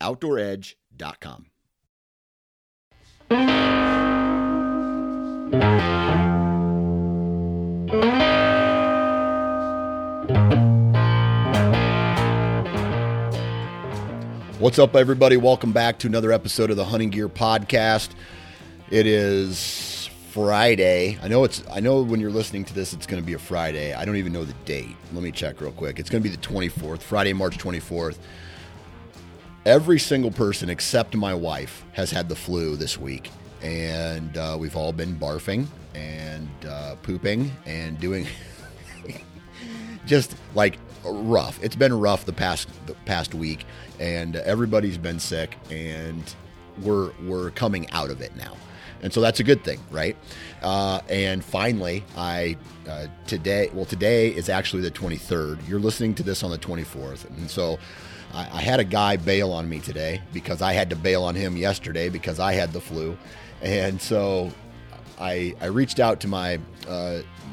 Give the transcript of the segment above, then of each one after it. OutdoorEdge.com. What's up, everybody? Welcome back to another episode of the Hunting Gear Podcast. It is Friday. I know when you're listening to this, it's going to be a Friday. I don't even know the date. Let me check real quick. It's going to be the 24th, Friday, March 24th. Every single person except my wife has had the flu this week, and we've all been barfing and pooping and doing just like rough. It's been rough the past week, and everybody's been sick, and we're coming out of it now, and so that's a good thing, right? And finally, today is actually the 23rd. You're listening to this on the 24th, and so. I had a guy bail on me today because I had to bail on him yesterday because I had the flu. And so I reached out to my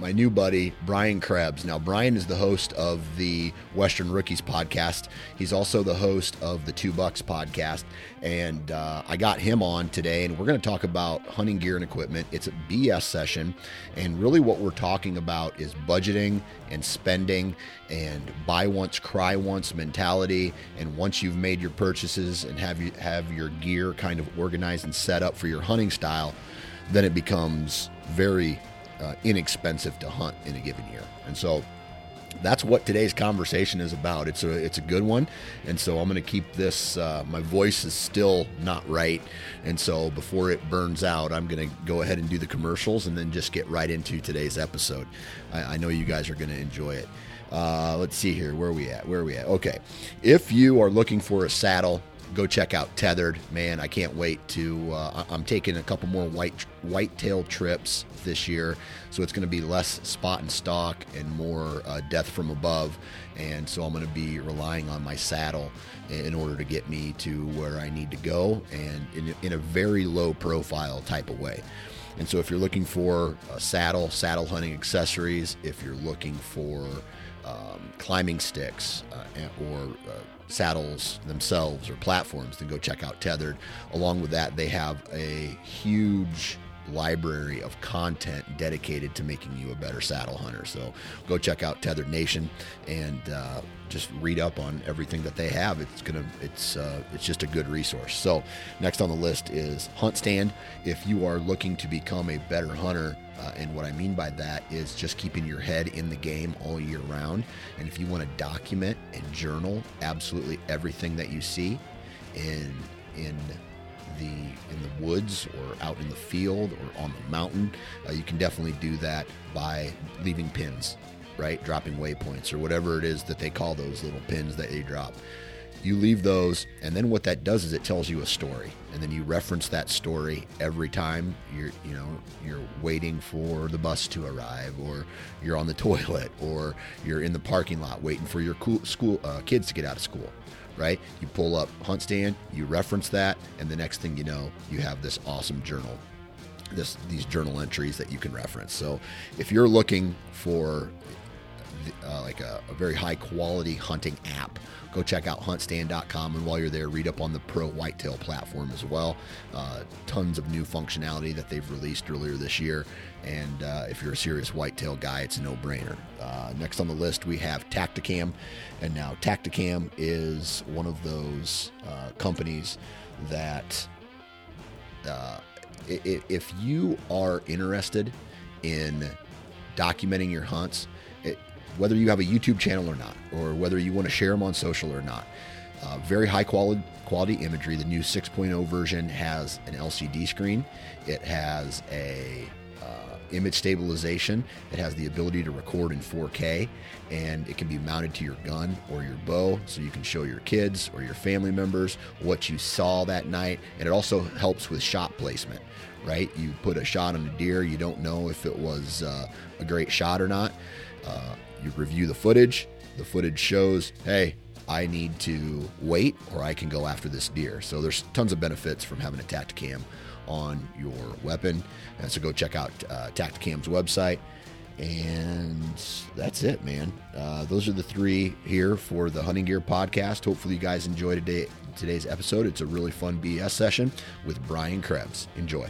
my new buddy, Brian Krebs. Now, Brian is the host of the Western Rookies podcast. He's also the host of the $2 podcast. And I got him on today, and we're going to talk about hunting gear and equipment. It's a BS session. And really what we're talking about is budgeting and spending and buy once, cry once mentality. And once you've made your purchases and have your gear kind of organized and set up for your hunting style, then it becomes very inexpensive to hunt in a given year. And so that's what today's conversation is about. It's a good one. And so I'm going to keep this, my voice is still not right. And so before it burns out, I'm going to go ahead and do the commercials and then just get right into today's episode. I know you guys are going to enjoy it. Let's see here. Where are we at? Okay. If you are looking for a saddle, go check out Tethered. Man, I can't wait to, I'm taking a couple more whitetail trips this year. So it's going to be less spot and stalk and more death from above. And so I'm going to be relying on my saddle in order to get me to where I need to go, and in a very low profile type of way. And so if you're looking for a saddle hunting accessories, if you're looking for climbing sticks or saddles themselves or platforms, then go check out Tethered. Along with that, they have a huge library of content dedicated to making you a better saddle hunter. So go check out Tethered Nation and just read up on everything that they have. It's just a good resource. So next on the list is Hunt Stand. If you are looking to become a better hunter, and what I mean by that is just keeping your head in the game all year round. And if you want to document and journal absolutely everything that you see in the woods or out in the field or on the mountain, you can definitely do that by leaving pins, right? Dropping waypoints or whatever it is that they call those little pins that they drop. You leave those, and then what that does is it tells you a story, and then you reference that story every time you're waiting for the bus to arrive, or you're on the toilet, or you're in the parking lot waiting for your school kids to get out of school, right? You pull up Hunt Stand, you reference that, and the next thing you know, you have this awesome journal. These journal entries that you can reference. So if you're looking for like a very high quality hunting app, go check out huntstand.com, and while you're there, read up on the Pro Whitetail platform as well. Tons of new functionality that they've released earlier this year, and if you're a serious whitetail guy, it's a no-brainer. Next on the list, we have Tacticam, and now Tacticam is one of those companies that if you are interested in documenting your hunts, whether you have a YouTube channel or not, or whether you want to share them on social or not. Very high quality imagery. The new 6.0 version has an LCD screen. It has a image stabilization. It has the ability to record in 4K, and it can be mounted to your gun or your bow, so you can show your kids or your family members what you saw that night. And it also helps with shot placement, right? You put a shot on a deer, you don't know if it was a great shot or not. You review the footage. The footage shows, hey, I need to wait, or I can go after this deer. So there's tons of benefits from having a Tacticam on your weapon. And so go check out Tacticam's website. And that's it, man. Those are the three here for the Hunting Gear Podcast. Hopefully you guys enjoy today's episode. It's a really fun BS session with Brian Krebs. Enjoy.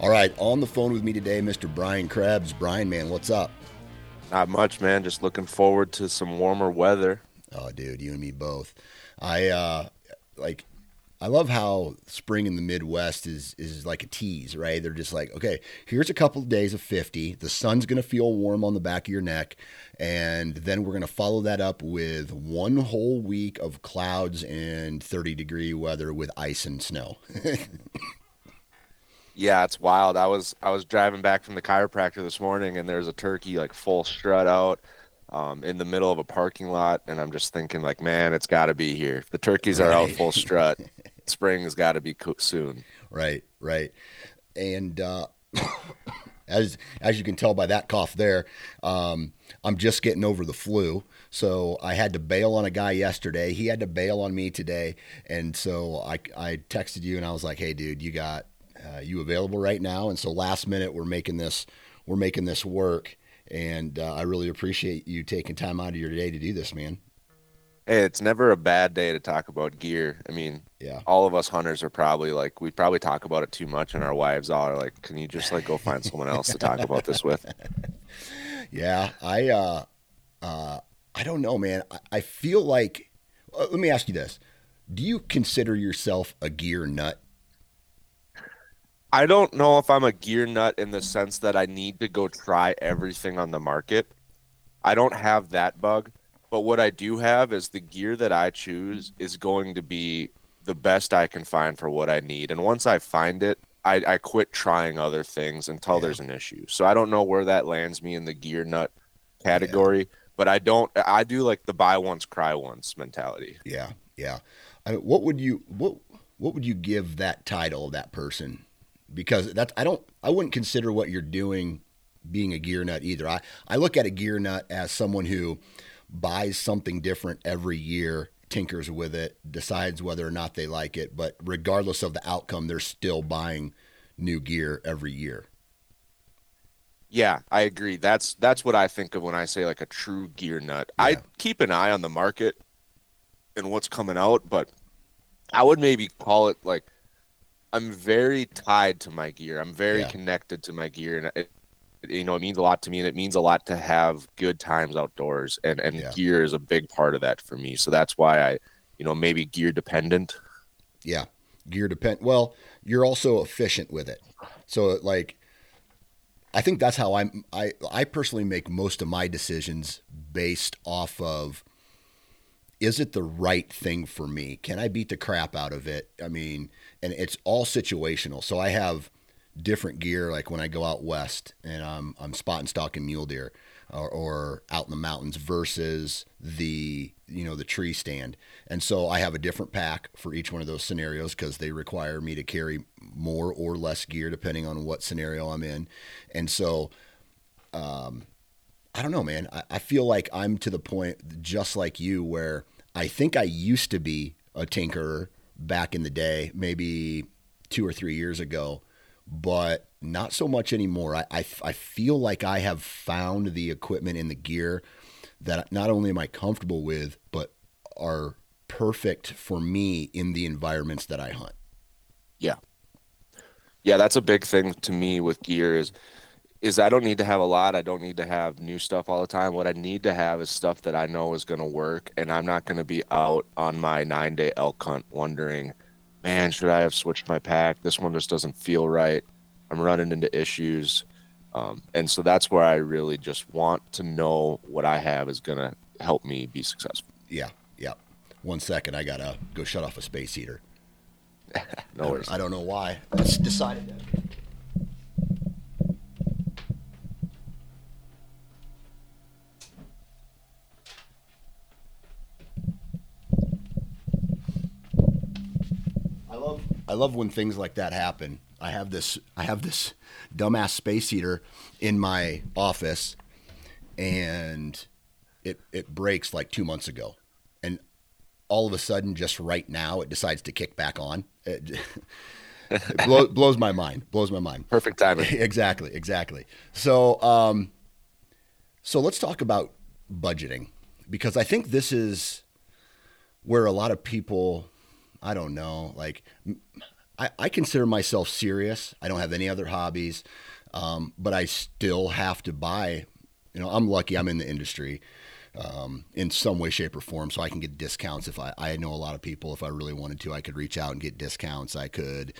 All right, on the phone with me today, Mr. Brian Krebs. Brian, man, what's up? Not much, man. Just looking forward to some warmer weather. Oh, dude, you and me both. I love how spring in the Midwest is like a tease, right? They're just like, okay, here's a couple of days of 50. The sun's going to feel warm on the back of your neck. And then we're going to follow that up with one whole week of clouds and 30-degree weather with ice and snow. Yeah, it's wild. I was driving back from the chiropractor this morning, and there's a turkey like full strut out in the middle of a parking lot, and I'm just thinking like, man, it's got to be here. If the turkeys are out full strut, spring has got to be soon. Right. And as you can tell by that cough there, I'm just getting over the flu. So I had to bail on a guy yesterday. He had to bail on me today. And so I texted you, and I was like, hey, dude, you got... you available right now? And so last minute we're making this work, and I really appreciate you taking time out of your day to do this, man. Hey, it's never a bad day to talk about gear. I mean, yeah, all of us hunters are probably like, we probably talk about it too much, and our wives all are like, can you just like go find someone else to talk about this with? Yeah, I don't know, man. I feel like, let me ask you this. Do you consider yourself a gear nut? I don't know if I'm a gear nut in the sense that I need to go try everything on the market. I don't have that bug, but what I do have is the gear that I choose is going to be the best I can find for what I need. And once I find it, I quit trying other things until there's an issue. So I don't know where that lands me in the gear nut category, but I do like the buy once, cry once mentality. Yeah. Yeah. I mean, what would you give that title of that person? Because I wouldn't consider what you're doing being a gear nut either. I look at a gear nut as someone who buys something different every year, tinkers with it, decides whether or not they like it, but regardless of the outcome, they're still buying new gear every year. Yeah, I agree. That's what I think of when I say like a true gear nut. Yeah. I keep an eye on the market and what's coming out, but I would maybe call it like, I'm very tied to my gear. I'm very connected to my gear, and it means a lot to me, and it means a lot to have good times outdoors, and gear is a big part of that for me. So that's why I maybe gear dependent. Yeah. Gear dependent. Well, you're also efficient with it. So like, I think that's how I personally make most of my decisions based off of, is it the right thing for me? Can I beat the crap out of it? I mean, and it's all situational. So I have different gear. Like when I go out west and I'm spot and stalking mule deer or out in the mountains versus the tree stand. And so I have a different pack for each one of those scenarios because they require me to carry more or less gear depending on what scenario I'm in. And so, I don't know, man. I feel like I'm to the point, just like you, where I think I used to be a tinkerer back in the day, maybe 2 or 3 years ago, but not so much anymore. I feel like I have found the equipment and the gear that not only am I comfortable with, but are perfect for me in the environments that I hunt. Yeah. Yeah, that's a big thing to me with gear is I don't need to have a lot. I don't need to have new stuff all the time. What I need to have is stuff that I know is going to work, and I'm not going to be out on my 9-day elk hunt wondering, man, should I have switched my pack? This one just doesn't feel right. I'm running into issues. And so that's where I really just want to know what I have is going to help me be successful. Yeah. Yeah. 1 second. I got to go shut off a space heater. No worries. I don't know why. I just decided that. I love when things like that happen. I have this dumbass space heater in my office, and it breaks like 2 months ago, and all of a sudden, just right now, it decides to kick back on. It blows my mind. Perfect timing. Exactly. So let's talk about budgeting, because I think this is where a lot of people, I don't know, like I consider myself serious. I don't have any other hobbies, but I still have to buy. You know, I'm lucky I'm in the industry in some way, shape, or form, so I can get discounts. If I know a lot of people, if I really wanted to, I could reach out and get discounts. I could,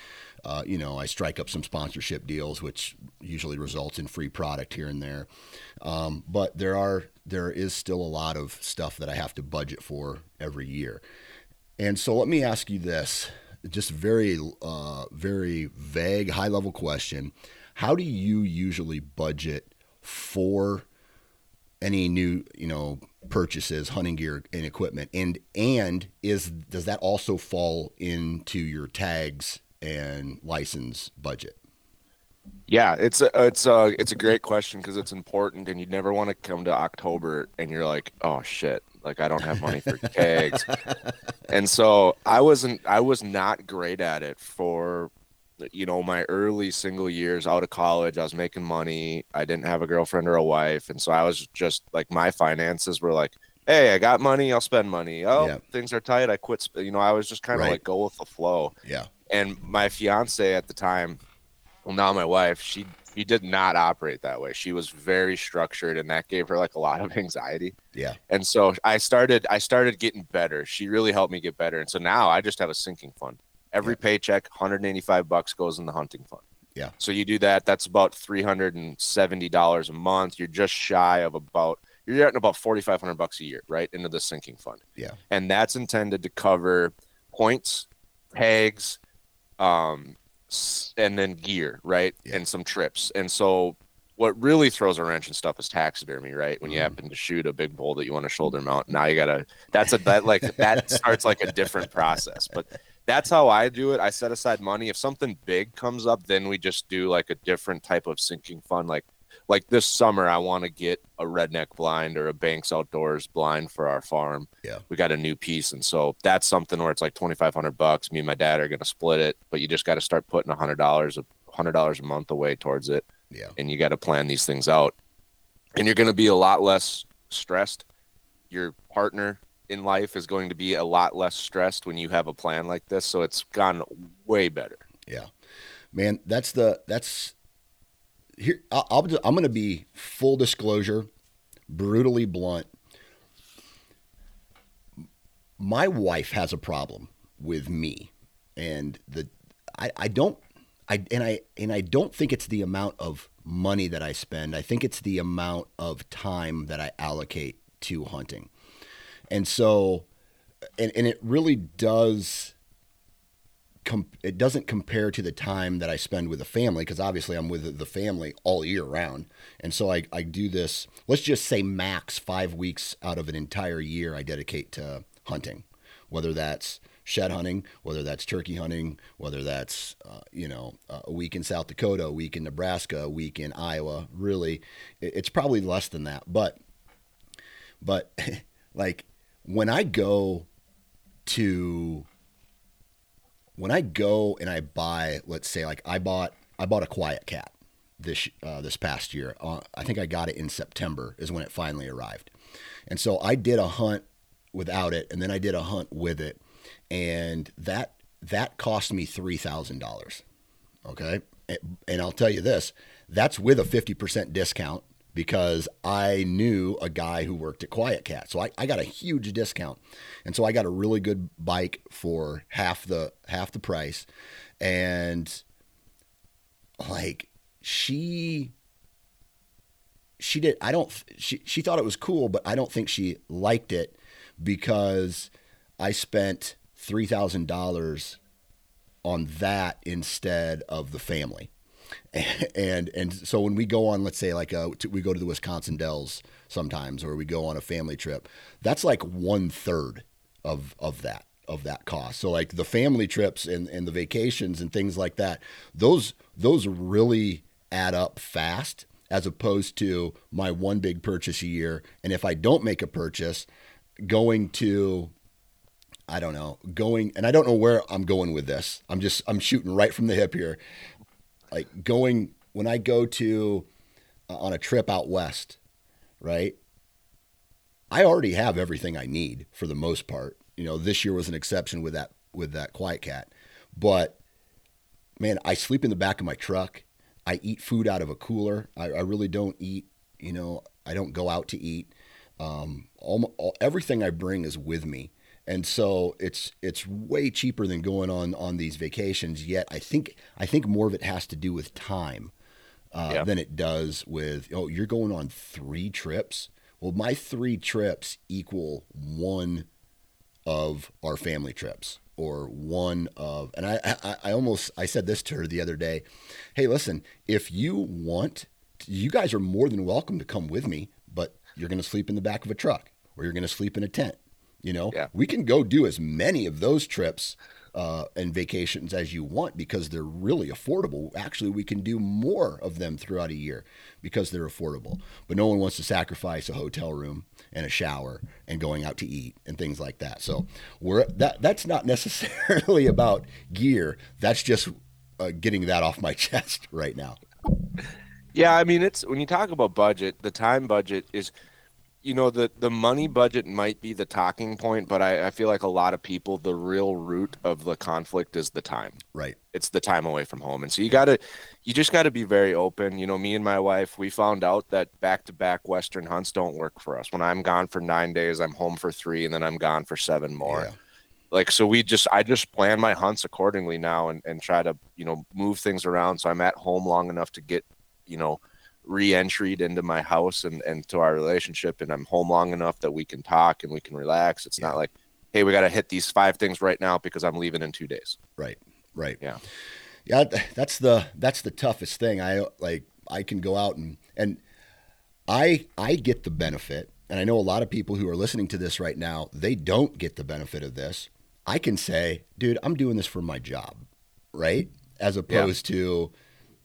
I strike up some sponsorship deals, which usually results in free product here and there. But there is still a lot of stuff that I have to budget for every year. And so let me ask you this, just very, very vague, high-level question. How do you usually budget for any new, purchases, hunting gear and equipment, and does that also fall into your tags and license budget? Yeah, it's a great question, because it's important, and you'd never want to come to October and you're like, oh shit, like I don't have money for tags. And so I was not great at it for, my early single years out of college. I was making money. I didn't have a girlfriend or a wife. And so I was just like, my finances were like, hey, I got money, I'll spend money. Oh, yeah. Things are tight, I quit. I was just kind of like, go with the flow. Yeah. And my fiance at the time, well, now my wife, she did not operate that way. She was very structured, and that gave her like a lot of anxiety. Yeah. And so I started getting better. She really helped me get better. And so now I just have a sinking fund. Every paycheck, $185 goes in the hunting fund. Yeah. So you do that. That's about $370 a month. You're just shy of you're getting about $4,500 a year, right, into the sinking fund. Yeah. And that's intended to cover points, tags, and then gear, right, yeah, and some trips. And so what really throws a wrench and stuff is taxidermy, right? When you happen to shoot a big bull that you want to shoulder mount, now you gotta. That starts like a different process, but. That's how I do it. I set aside money. If something big comes up, then we just do like a different type of sinking fund. Like this summer, I want to get a Redneck Blind or a Banks Outdoors blind for our farm. Yeah, we got a new piece, and so that's something where it's like $2,500. Me and my dad are gonna split it, but you just got to start putting $100 a month away towards it. Yeah, and you got to plan these things out, and you're gonna be a lot less stressed. Your partner in life is going to be a lot less stressed when you have a plan like this. So it's gone way better. Yeah, man, that's here. I'm going to be full disclosure, brutally blunt. My wife has a problem with me, and I don't think it's the amount of money that I spend. I think it's the amount of time that I allocate to hunting. And so, and it really does, it doesn't compare to the time that I spend with the family, because obviously I'm with the family all year round. And so I do this, let's just say max 5 weeks out of an entire year I dedicate to hunting, whether that's shed hunting, whether that's turkey hunting, whether that's, a week in South Dakota, a week in Nebraska, a week in Iowa. Really, it's probably less than that, but like, when I go and I buy, let's say, like I bought a Quiet Cat this past year. I think I got it in September is when it finally arrived. And so I did a hunt without it, and then I did a hunt with it. And that cost me $3,000. Okay. And I'll tell you this, that's with a 50% discount, because I knew a guy who worked at Quiet Cat. So I got a huge discount. And so I got a really good bike for half the price. And like she thought it was cool, but I don't think she liked it, because I spent $3,000 on that instead of the family. And so when we go on, let's say like we go to the Wisconsin Dells sometimes, or we go on a family trip, that's like 1/3 of that. of that cost. So like the family trips and the vacations and things like that, those really add up fast, as opposed to my one big purchase a year. And if I don't make a purchase, and I don't know where I'm going with this. I'm shooting right from the hip here. Like when I go to on a trip out west, right? I already have everything I need for the most part. You know, this year was an exception with that Quiet Cat, but man, I sleep in the back of my truck. I eat food out of a cooler. I really don't eat, you know, I don't go out to eat. Everything I bring is with me. And so it's way cheaper than going on these vacations. Yet I think more of it has to do with time than it does with, you're going on 3 trips. Well, my 3 trips equal 1 of our family trips, or one of, and I said this to her the other day. Hey, listen, if you want, you guys are more than welcome to come with me, but you're going to sleep in the back of a truck, or you're going to sleep in a tent. You know, we can go do as many of those trips and vacations as you want, because they're really affordable. Actually, we can do more of them throughout a year because they're affordable, but no one wants to sacrifice a hotel room and a shower and going out to eat and things like that. So that's not necessarily about gear. That's just getting that off my chest right now. Yeah. I mean, it's, when you talk about budget, the time budget is, you know, the money budget might be the talking point, but I feel like a lot of people, the real root of the conflict is the time. Right. It's the time away from home. And so you just got to be very open. You know, me and my wife, we found out that back-to-back Western hunts don't work for us. When I'm gone for 9 days, I'm home for 3, and then I'm gone for 7 more. Yeah. Like, so I just plan my hunts accordingly now and try to, you know, move things around. So I'm at home long enough to get, you know, re-entried into my house and to our relationship, and I'm home long enough that we can talk and we can relax. It's not like, hey, we got to hit these 5 things right now because I'm leaving in 2 days. Right. Yeah. That's the toughest thing. I can go out and I get the benefit. And I know a lot of people who are listening to this right now, they don't get the benefit of this. I can say, dude, I'm doing this for my job. Right. As opposed to,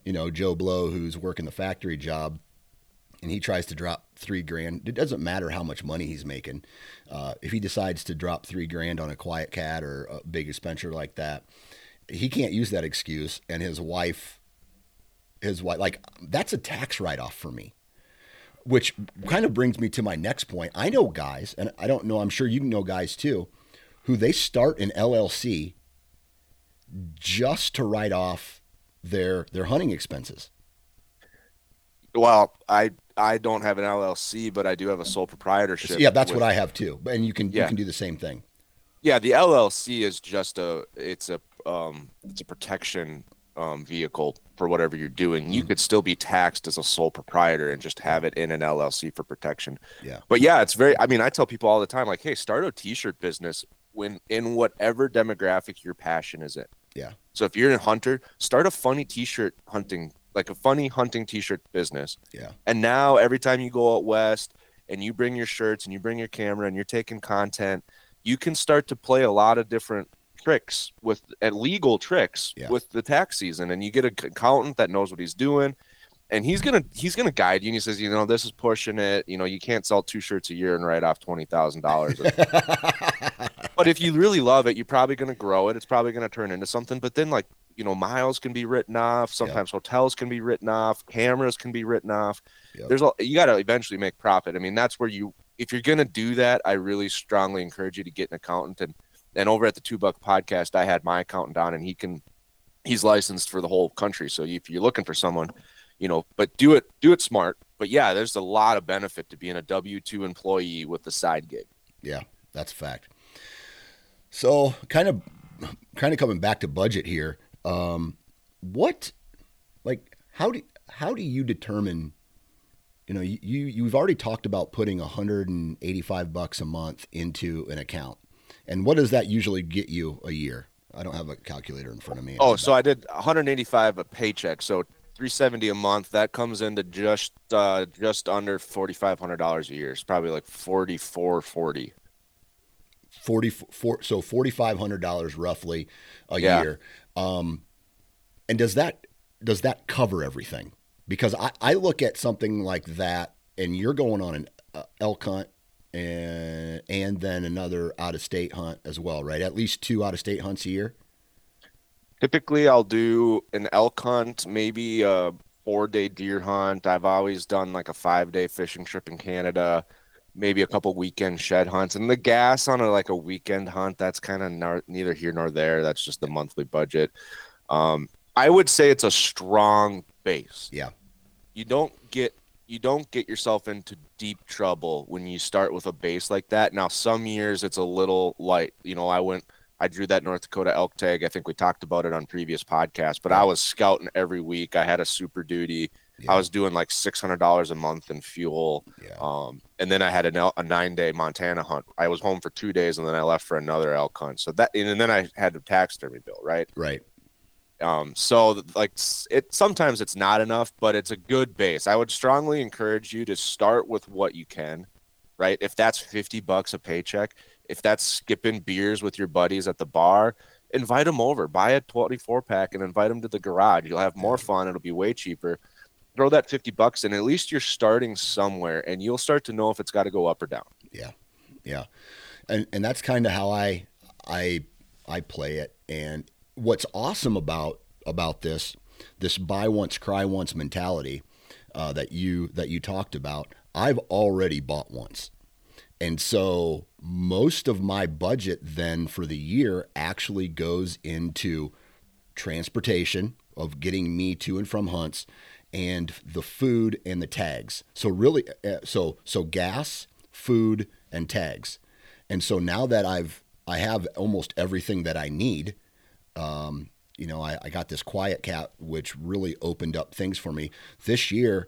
you know, Joe Blow, who's working the factory job, and he tries to drop $3,000. It doesn't matter how much money he's making. If he decides to drop $3,000 on a Quiet Cat or a big expenditure like that, he can't use that excuse. And his wife, like, that's a tax write-off for me, which kind of brings me to my next point. I know guys, and I don't know, I'm sure you know guys too, who they start an LLC just to write off their hunting expenses. Well, I don't have an LLC, but I do have a sole proprietorship. Yeah, that's what I have too. And you can do the same thing. Yeah, the LLC is just it's a protection vehicle for whatever you're doing. You could still be taxed as a sole proprietor and just have it in an LLC for protection. Yeah. But yeah, it's very, I mean, I tell people all the time, like, hey, start a t-shirt business in whatever demographic your passion is in. Yeah. So if you're a hunter, start a funny t-shirt hunting, like a funny hunting t-shirt business. Yeah. And now every time you go out west and you bring your shirts and you bring your camera and you're taking content, you can start to play a lot of different tricks with the tax season. And you get an accountant that knows what he's doing, and he's going to guide you. And he says, you know, this is pushing it. You know, you can't sell 2 shirts a year and write off $20,000. But if you really love it, you're probably going to grow it. It's probably going to turn into something. But then, like, you know, miles can be written off. Sometimes hotels can be written off. Cameras can be written off. Yep. You got to eventually make profit. I mean, that's where if you're going to do that, I really strongly encourage you to get an accountant. And over at the $2 podcast, I had my accountant on, and he's licensed for the whole country. So if you're looking for someone, you know, but do it smart. But yeah, there's a lot of benefit to being a W-2 employee with the side gig. Yeah, that's a fact. So kind of coming back to budget here. How do you determine, you know, you've already talked about putting $185 a month into an account, and what does that usually get you a year? I don't have a calculator in front of me. Oh, so I did 185 a paycheck. So $370 a month, that comes into just under $4,500 a year. It's probably like $4,440. $4,500 roughly a year. And does that cover everything? Because I look at something like that, and you're going on an elk hunt and then another out-of-state hunt as well, right? At least two out-of-state hunts a year? Typically, I'll do an elk hunt, maybe a 4-day deer hunt. I've always done like a 5-day fishing trip in Canada, maybe a couple weekend shed hunts. And the gas on a weekend hunt, that's kind of neither here nor there. That's just the monthly budget. I would say it's a strong base. Yeah. You don't get yourself into deep trouble when you start with a base like that. Now, some years it's a little light. You know, I drew that North Dakota elk tag. I think we talked about it on previous podcasts, but I was scouting every week. I had a super duty. Yeah. I was doing like $600 a month in fuel. Yeah. And then I had a 9-day Montana hunt. I was home for 2 days, and then I left for another elk hunt. So that, and then I had the taxidermy bill, right? Right. So like it, sometimes it's not enough, but it's a good base. I would strongly encourage you to start with what you can, right? If that's $50 a paycheck, if that's skipping beers with your buddies at the bar, invite them over, buy a 24 pack and invite them to the garage. You'll have more fun. It'll be way cheaper. Throw that $50 in. At least you're starting somewhere, and you'll start to know if it's got to go up or down. Yeah. Yeah. And that's kind of how I play it. And what's awesome about this buy once, cry once mentality that you talked about, I've already bought once. And so most of my budget then for the year actually goes into transportation of getting me to and from hunts, and the food and the tags. So really, so gas, food, and tags. And so now that I have almost everything that I need, you know, I got this Quiet Cat, which really opened up things for me this year.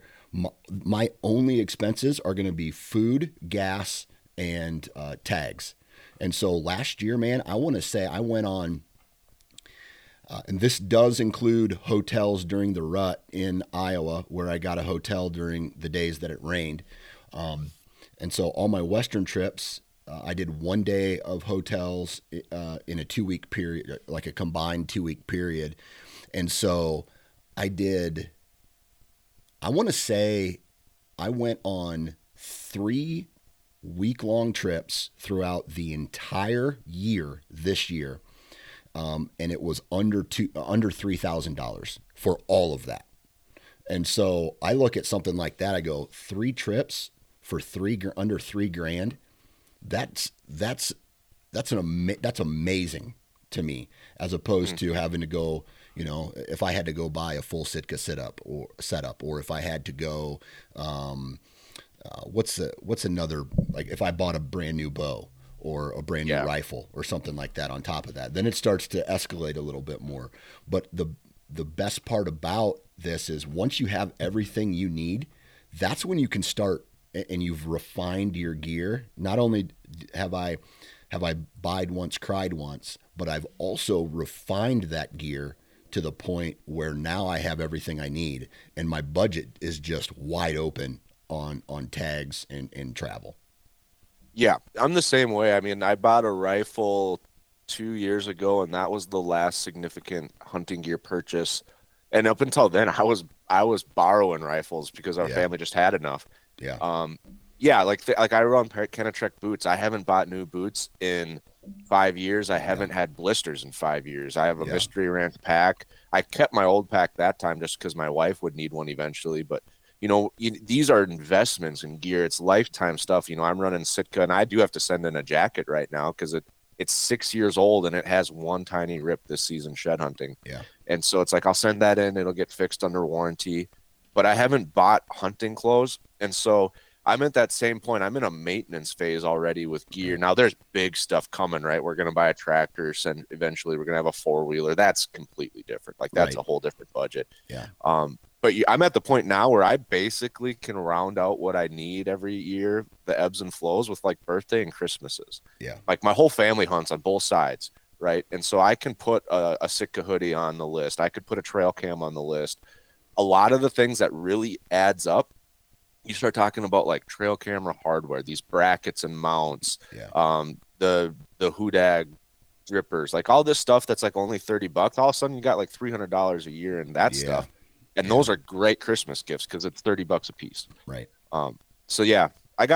My only expenses are going to be food, gas, and tags. And so last year, man, I want to say I went on, and this does include hotels during the rut in Iowa, where I got a hotel during the days that it rained. And so all my Western trips, I did 1 day of hotels in a 2-week period, like a combined 2-week period. And so I went on 3 week-long trips throughout the entire year this year. And it was under $3,000 for all of that. And so I look at something like that, I go, 3 trips for under $3,000. That's amazing to me, as opposed to having to go, you know, if I had to go buy a full Sitka setup, or if I had to go, what's another, like if I bought a brand new bow or a brand new rifle or something like that on top of that, then it starts to escalate a little bit more. But the best part about this is once you have everything you need, that's when you can start. And you've refined your gear. Not only have I buyed once, cried once, but I've also refined that gear to the point where now I have everything I need, and my budget is just wide open on tags and travel. Yeah, I'm the same way. I mean, I bought a rifle 2 years ago, and that was the last significant hunting gear purchase. And up until then, I was borrowing rifles because our family just had enough. Yeah. Like I run Kenetrek boots. I haven't bought new boots in 5 years. I haven't had blisters in 5 years. I have a Mystery Ranch pack. I kept my old pack that time just because my wife would need one eventually. But, you know, these are investments in gear. It's lifetime stuff. You know, I'm running Sitka, and I do have to send in a jacket right now because it's 6 years old and it has one tiny rip this season shed hunting. Yeah. And so it's like I'll send that in. It'll get fixed under warranty. But I haven't bought hunting clothes. And so I'm at that same point. I'm in a maintenance phase already with gear. Now there's big stuff coming, right? We're going to buy a tractor, and eventually we're going to have a 4-wheeler. That's completely different. Like that's a whole different budget. Yeah. But I'm at the point now where I basically can round out what I need every year, the ebbs and flows with like birthday and Christmases. Yeah. Like my whole family hunts on both sides, right? And so I can put a Sitka hoodie on the list. I could put a trail cam on the list. A lot of the things that really adds up, you start talking about like trail camera hardware, these brackets and mounts, the the Hoodag drippers, like all this stuff that's like only $30. All of a sudden, you got like $300 a year in that stuff, and those are great Christmas gifts because it's $30 a piece. Right. So yeah, I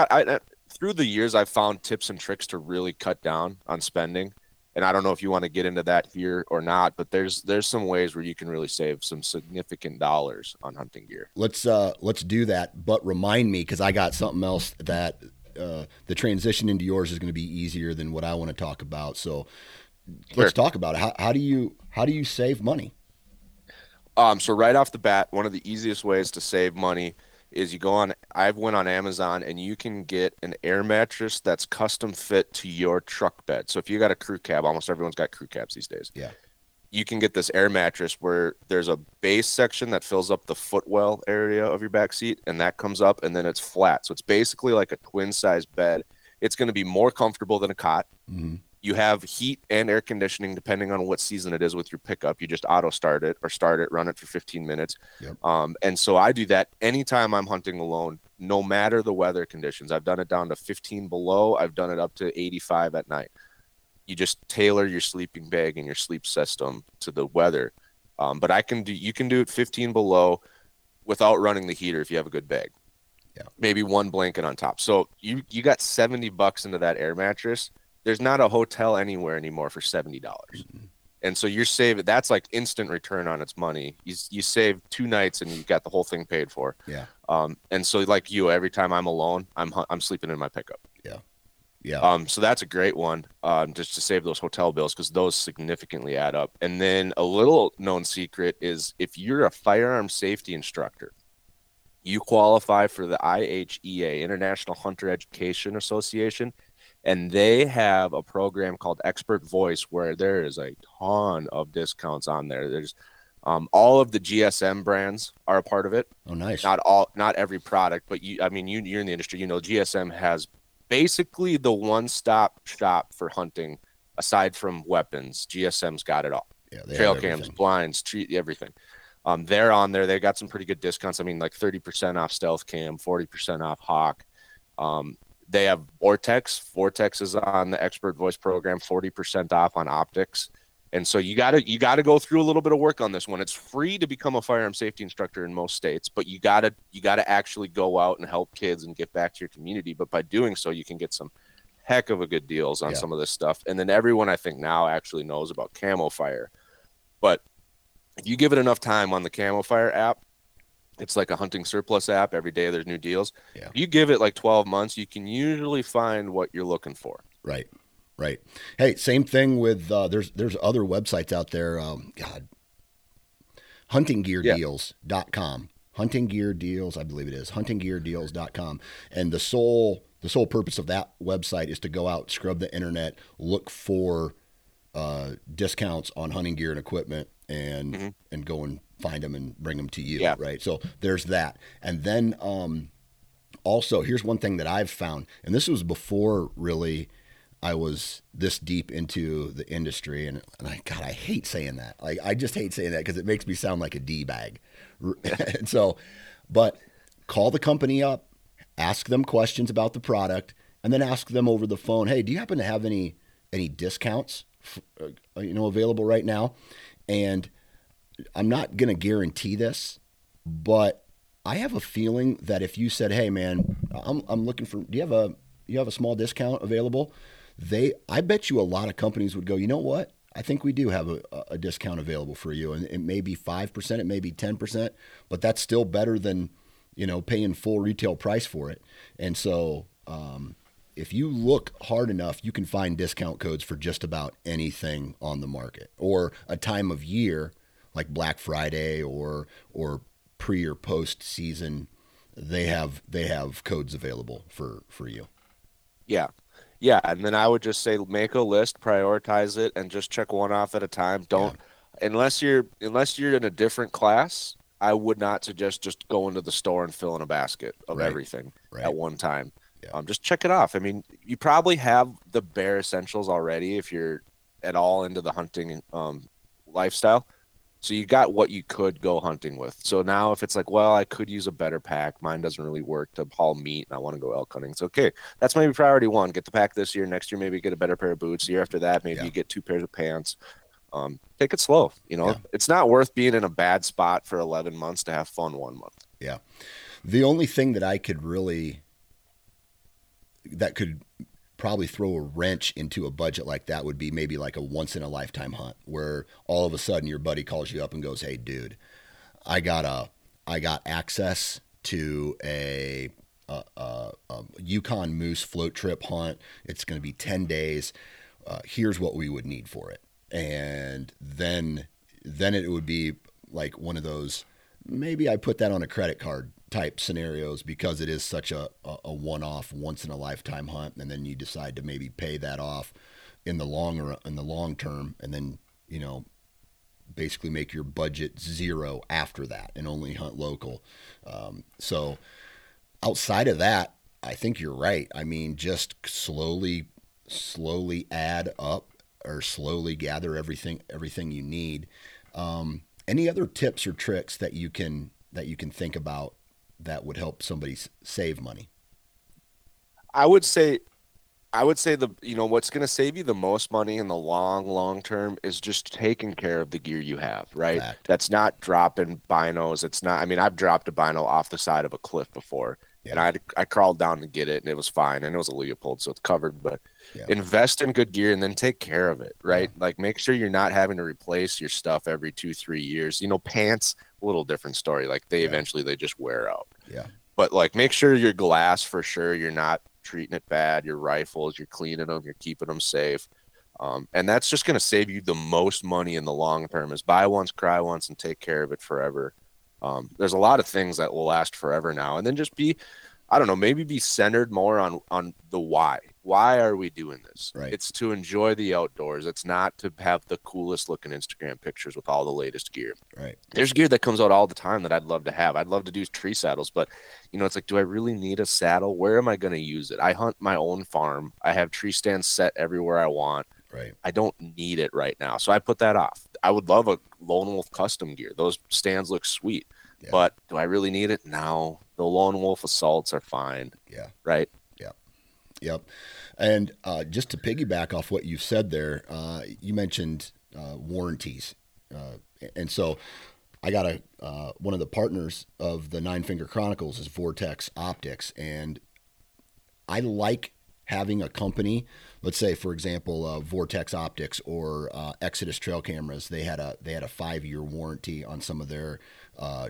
through the years I've found tips and tricks to really cut down on spending. And I don't know if you want to get into that here or not, but there's some ways where you can really save some significant dollars on hunting gear. Let's do that. But remind me, because I got something else that the transition into yours is going to be easier than what I want to talk about. So let's talk about it. How do you save money? So right off the bat, one of the easiest ways to save money is you go on. I've went on Amazon and you can get an air mattress that's custom fit to your truck bed. So if you got a crew cab, almost everyone's got crew cabs these days. Yeah, you can get this air mattress where there's a base section that fills up the footwell area of your back seat, and that comes up, and then it's flat. So it's basically like a twin size bed. It's going to be more comfortable than a cot. Mm-hmm. You have heat and air conditioning, depending on what season it is with your pickup. You just auto start it or start it, run it for 15 minutes. Yep. And so I do that anytime I'm hunting alone, no matter the weather conditions. I've done it down to 15 below. I've done it up to 85 at night. You just tailor your sleeping bag and your sleep system to the weather. But you can do it 15 below without running the heater if you have a good bag. Yeah. Maybe one blanket on top. So you got $70 into that air mattress. There's not a hotel anywhere anymore for $70. Mm-hmm. And so you're saving, that's like instant return on its money. You save two nights and you've got the whole thing paid for. Yeah. And so like you, every time I'm alone, I'm sleeping in my pickup. Yeah. Yeah. So that's a great one, just to save those hotel bills, because those significantly add up. And then a little known secret is if you're a firearm safety instructor, you qualify for the IHEA, International Hunter Education Association. And they have a program called Expert Voice where there is a ton of discounts on there. There's all of the GSM brands are a part of it. Oh, nice. Not every product, but you're in the industry. You know, GSM has basically the one-stop shop for hunting. Aside from weapons, GSM's got it all. Yeah, they trail cams, blinds, everything. They're on there. They got some pretty good discounts. I mean, like 30% off Stealth Cam, 40% off Hawk. They have Vortex. Vortex is on the Expert Voice program, 40% off on optics. And so you gotta go through a little bit of work on this one. It's free to become a firearm safety instructor in most states, but you gotta actually go out and help kids and get back to your community. But by doing so, you can get some heck of a good deals on some of this stuff. And then everyone I think now actually knows about Camo Fire. But if you give it enough time on the Camo Fire app, it's like a hunting surplus app. Every day there's new deals. Yeah. You give it like 12 months, you can usually find what you're looking for. Right, right. Hey, same thing with there's other websites out there. Huntinggeardeals.com. Hunting Gear Deals, I believe it is. Huntinggeardeals.com. And the sole purpose of that website is to go out, scrub the internet, look for discounts on hunting gear and equipment, and mm-hmm. and go and find them and bring them to you. Yeah. Right. So there's that. And then also here's one thing that I've found, and this was before really I was this deep into the industry. And I hate saying that. Like, I just hate saying that because it makes me sound like a D bag. And so, but call the company up, ask them questions about the product, and then ask them over the phone, hey, do you happen to have any discounts, available right now? And I'm not going to guarantee this, but I have a feeling that if you said, hey man, I'm looking for, do you have a small discount available? I bet you a lot of companies would go, you know what? I think we do have a discount available for you. And it may be 5%, it may be 10%, but that's still better than, paying full retail price for it. And so, if you look hard enough, you can find discount codes for just about anything on the market, or a time of year like Black Friday or pre or post season, they have codes available for you. Yeah. Yeah. And then I would just say, make a list, prioritize it, and just check one off at a time. Unless you're in a different class, I would not suggest just going to the store and filling a basket of everything at one time. Yeah. Just check it off. I mean, you probably have the bare essentials already if you're at all into the hunting lifestyle. So you got what you could go hunting with. So now if it's like, well, I could use a better pack. Mine doesn't really work to haul meat and I want to go elk hunting. It's okay. That's maybe priority one. Get the pack this year. Next year, maybe get a better pair of boots. The year after that, maybe you get 2 pairs of pants. Take it slow. You know, it's not worth being in a bad spot for 11 months to have fun 1 month. Yeah. The only thing that I could really, that could probably throw a wrench into a budget like that would be maybe like a once in a lifetime hunt where all of a sudden your buddy calls you up and goes, hey dude, I got access to a Yukon moose float trip hunt. It's going to be 10 days. Here's what we would need for it. And then it would be like one of those, maybe I put that on a credit card type scenarios because it is such a one-off, once in a lifetime hunt. And then you decide to maybe pay that off in the long term. And then, you know, basically make your budget zero after that and only hunt local. So outside of that, I think you're right. I mean, just slowly add up or slowly gather everything you need. Any other tips or tricks that you can think about that would help somebody save money? I would say what's going to save you the most money in the long term is just taking care of the gear you have, right? Fact. That's not dropping binos. It's not, I mean, I've dropped a bino off the side of a cliff before and I crawled down to get it and it was fine. And it was a Leopold, so it's covered, but invest in good gear and then take care of it, right? Like make sure you're not having to replace your stuff every 2-3 years, pants, a little different story. Like they eventually, they just wear out. Yeah. But like, make sure your glass for sure. You're not treating it bad. Your rifles, you're cleaning them, you're keeping them safe. And that's just going to save you the most money in the long term is buy once, cry once, and take care of it forever. There's a lot of things that will last forever now. And then just be, I don't know, maybe be centered more on the why. Why are we doing this? Right. It's to enjoy the outdoors. It's not to have the coolest looking Instagram pictures with all the latest gear. Right. There's gear that comes out all the time that I'd love to have. I'd love to do tree saddles, but it's like, do I really need a saddle? Where am I going to use it? I hunt my own farm. I have tree stands set everywhere I want. Right. I don't need it right now. So I put that off. I would love a Lone Wolf custom gear. Those stands look sweet, but do I really need it? No. The Lone Wolf assaults are fine. Yeah. Right. Yeah. Yep. And just to piggyback off what you said there, you mentioned warranties. And so I got one of the partners of the Nine Finger Chronicles is Vortex Optics. And I like having a company, let's say, for example, Vortex Optics or Exodus trail cameras, they had a 5-year warranty on some of their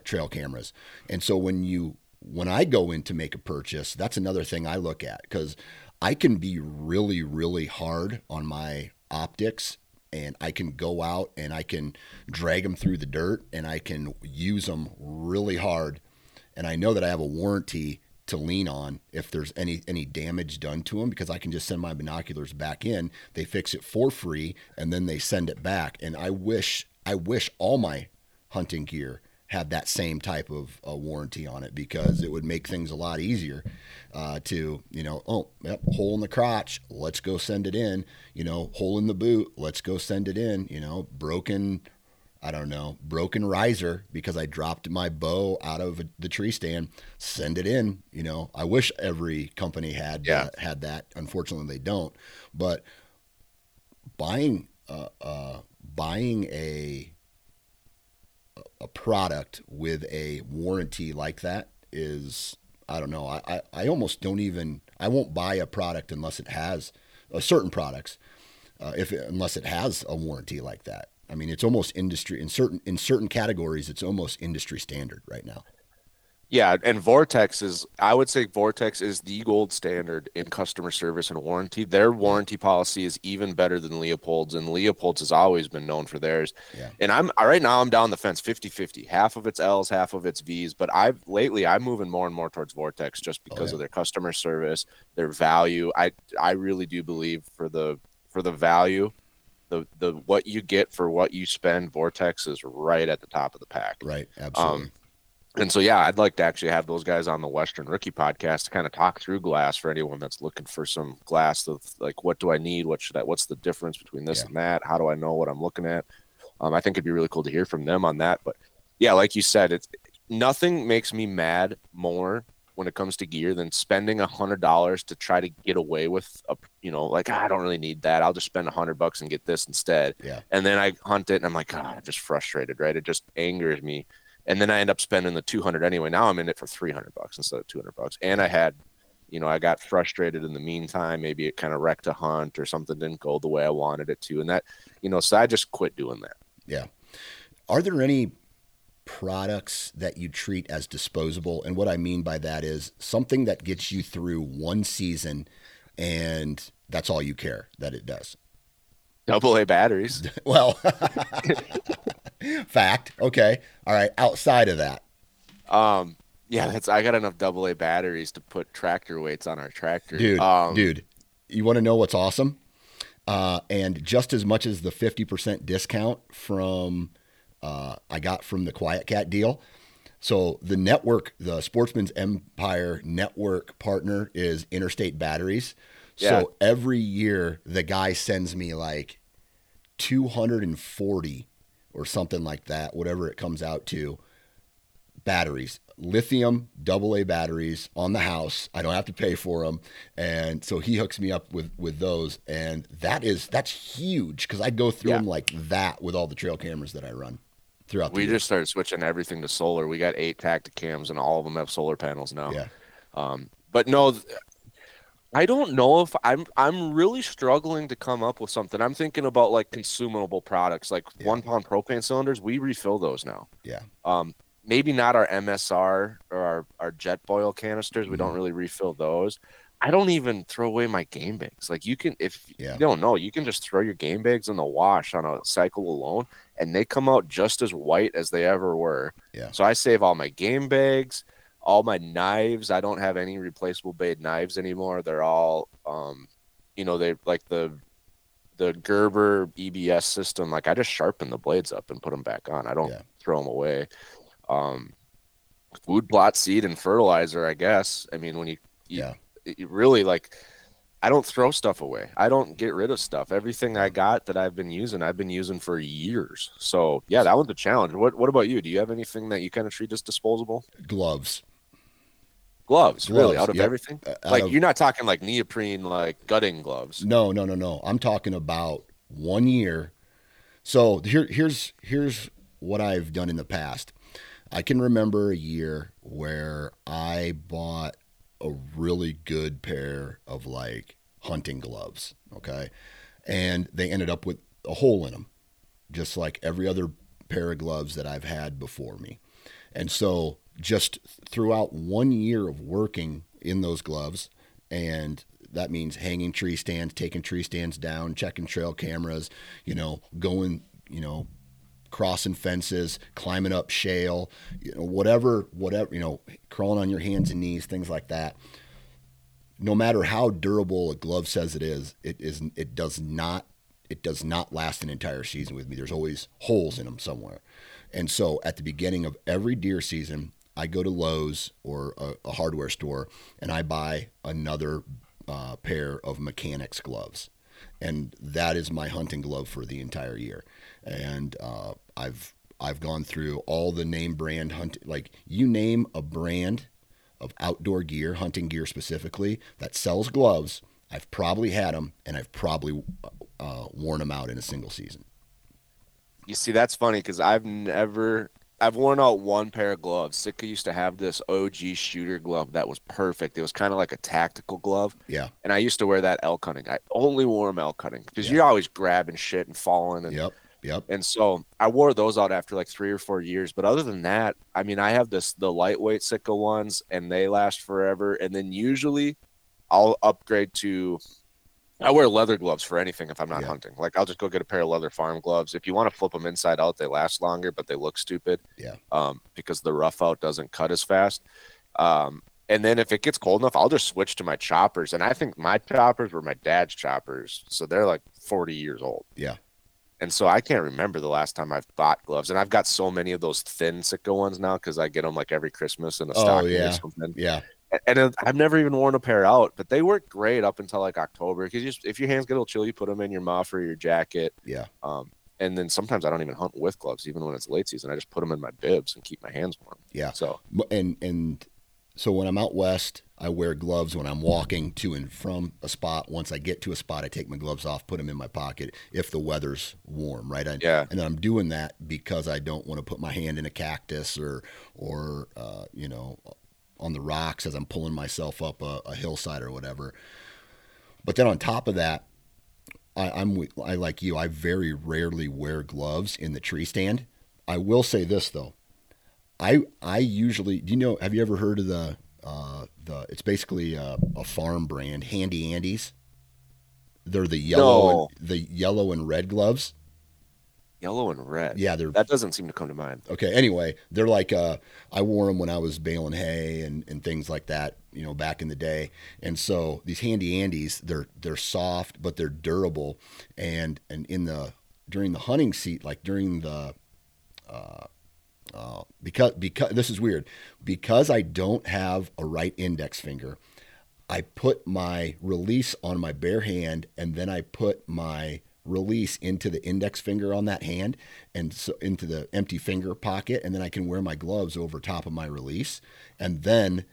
trail cameras. And so when I go in to make a purchase, that's another thing I look at because I can be really, really hard on my optics and I can go out and I can drag them through the dirt and I can use them really hard. And I know that I have a warranty to lean on if there's any damage done to them, because I can just send my binoculars back in, they fix it for free, and then they send it back. And I wish all my hunting gear had that same type of warranty on it, because it would make things a lot easier hole in the crotch, let's go send it in, hole in the boot, let's go send it in, broken riser because I dropped my bow out of the tree stand, send it in. I wish every company had that. Unfortunately, they don't. But buying a product with a warranty like that is, I don't know. I almost don't even, I won't buy a product unless it has certain products, unless it has a warranty like that. I mean, it's almost industry in certain categories. It's almost industry standard right now. Yeah, and Vortex is the gold standard in customer service and warranty. Their warranty policy is even better than Leopold's, and Leopold's has always been known for theirs. Yeah. And I'm down the fence 50-50. Half of it's L's, half of it's V's, but I'm moving more and more towards Vortex just because of their customer service, their value. I really do believe for the value, the what you get for what you spend, Vortex is right at the top of the pack. Right, absolutely. And so, I'd like to actually have those guys on the Western Rookie podcast to kind of talk through glass for anyone that's looking for some glass of like, what do I need? What's the difference between this and that? How do I know what I'm looking at? I think it'd be really cool to hear from them on that. But yeah, like you said, it's nothing makes me mad more when it comes to gear than spending $100 to try to get away with a, you know, like, I don't really need that. I'll just spend $100 and get this instead. Yeah. And then I hunt it and I'm like, God, I'm just frustrated, right? It just angers me. And then I end up spending the $200 anyway. Now I'm in it for $300 instead of $200. And I had, you know, I got frustrated in the meantime. Maybe it kind of wrecked a hunt or something didn't go the way I wanted it to. And that, you know, so I just quit doing that. Yeah. Are there any products that you treat as disposable? And what I mean by that is something that gets you through one season and that's all you care that it does. AA batteries. Well, fact. Okay. All right. Outside of that. Yeah, that's, I got enough AA batteries to put tractor weights on our tractor. Dude, you want to know what's awesome? And just as much as the 50% discount from, I got from the Quiet Cat deal. So the network, the Sportsman's Empire network partner is Interstate Batteries. Yeah. So every year the guy sends me like 240 or something like that, whatever it comes out to, batteries. Lithium AA batteries on the house. I don't have to pay for them, and so he hooks me up with those, and that's huge because I go through them like that with all the trail cameras that I run throughout. We just started switching everything to solar. We got 8 Tacticams, and all of them have solar panels now. Yeah. But no, I don't know if I'm really struggling to come up with something. I'm thinking about like consumable products, like 1 pound propane cylinders. We refill those now. Yeah. Maybe not our MSR or our Jet Boil canisters. We don't really refill those. I don't even throw away my game bags. Like you can, if you don't know, you can just throw your game bags in the wash on a cycle alone, and they come out just as white as they ever were. Yeah. So I save all my game bags, all my knives. I don't have any replaceable blade knives anymore. They're all, they like the Gerber EBS system. Like I just sharpen the blades up and put them back on. I don't throw them away. Food plot, seed, and fertilizer, I guess. I mean, when you really like, I don't throw stuff away. I don't get rid of stuff. Everything I got that I've been using for years. So yeah, that one's a challenge. What about you? Do you have anything that you kind of treat as disposable? Gloves, really? Out of everything? You're not talking like neoprene, like gutting gloves. No. I'm talking about 1 year. So here's what I've done in the past. I can remember a year where I bought a really good pair of like hunting gloves. Okay. And they ended up with a hole in them, just like every other pair of gloves that I've had before me. And so just throughout 1 year of working in those gloves, and that means hanging tree stands, taking tree stands down, checking trail cameras, going, crossing fences, climbing up shale, whatever, crawling on your hands and knees, things like that. No matter how durable a glove says it is, it does not last an entire season with me. There's always holes in them somewhere. And so at the beginning of every deer season, I go to Lowe's or a hardware store and I buy another pair of mechanics gloves. And that is my hunting glove for the entire year. And I've gone through all the name brand hunt, like you name a brand of outdoor gear, hunting gear specifically, that sells gloves. I've probably had them, and I've probably worn them out in a single season. You see, that's funny because I've worn out one pair of gloves. Sitka used to have this OG shooter glove that was perfect. It was kind of like a tactical glove. Yeah. And I used to wear that elk hunting. I only wore them elk hunting because you're always grabbing shit and falling. And, yep. And so I wore those out after like 3 or 4 years. But other than that, I mean, I have the lightweight Sitka ones, and they last forever. And then usually I'll upgrade to – I wear leather gloves for anything if I'm not hunting. Like, I'll just go get a pair of leather farm gloves. If you want to flip them inside out, they last longer, but they look stupid. Yeah. Because the rough out doesn't cut as fast. And then if it gets cold enough, I'll just switch to my choppers. And I think my choppers were my dad's choppers. So they're like 40 years old. Yeah. And so I can't remember the last time I've bought gloves. And I've got so many of those thin Sitka ones now because I get them like every Christmas in a stocking or something. Yeah. And I've never even worn a pair out, but they work great up until like October because if your hands get a little chill, you put them in your muff or your jacket. Yeah. And then sometimes I don't even hunt with gloves, even when it's late season. I just put them in my bibs and keep my hands warm. Yeah. So so when I'm out west, I wear gloves when I'm walking to and from a spot. Once I get to a spot, I take my gloves off, put them in my pocket if the weather's warm, right? And I'm doing that because I don't want to put my hand in a cactus or you know, on the rocks as I'm pulling myself up a hillside or whatever. But then on top of that, I like you, I very rarely wear gloves in the tree stand. I will say this though. I usually, have you ever heard of the it's basically a farm brand, Handy Andy's? They're the yellow and red gloves. Yellow and red. Yeah, that doesn't seem to come to mind. Okay, anyway, they're like I wore them when I was baling hay and things like that, you know, back in the day. And so these Handy Andy's, they're soft, but they're durable, and during the hunting seat, like during the because this is weird, because I don't have a right index finger, I put my release on my bare hand, and then I put my release into the index finger on that hand, and so into the empty finger pocket, and then I can wear my gloves over top of my release. And then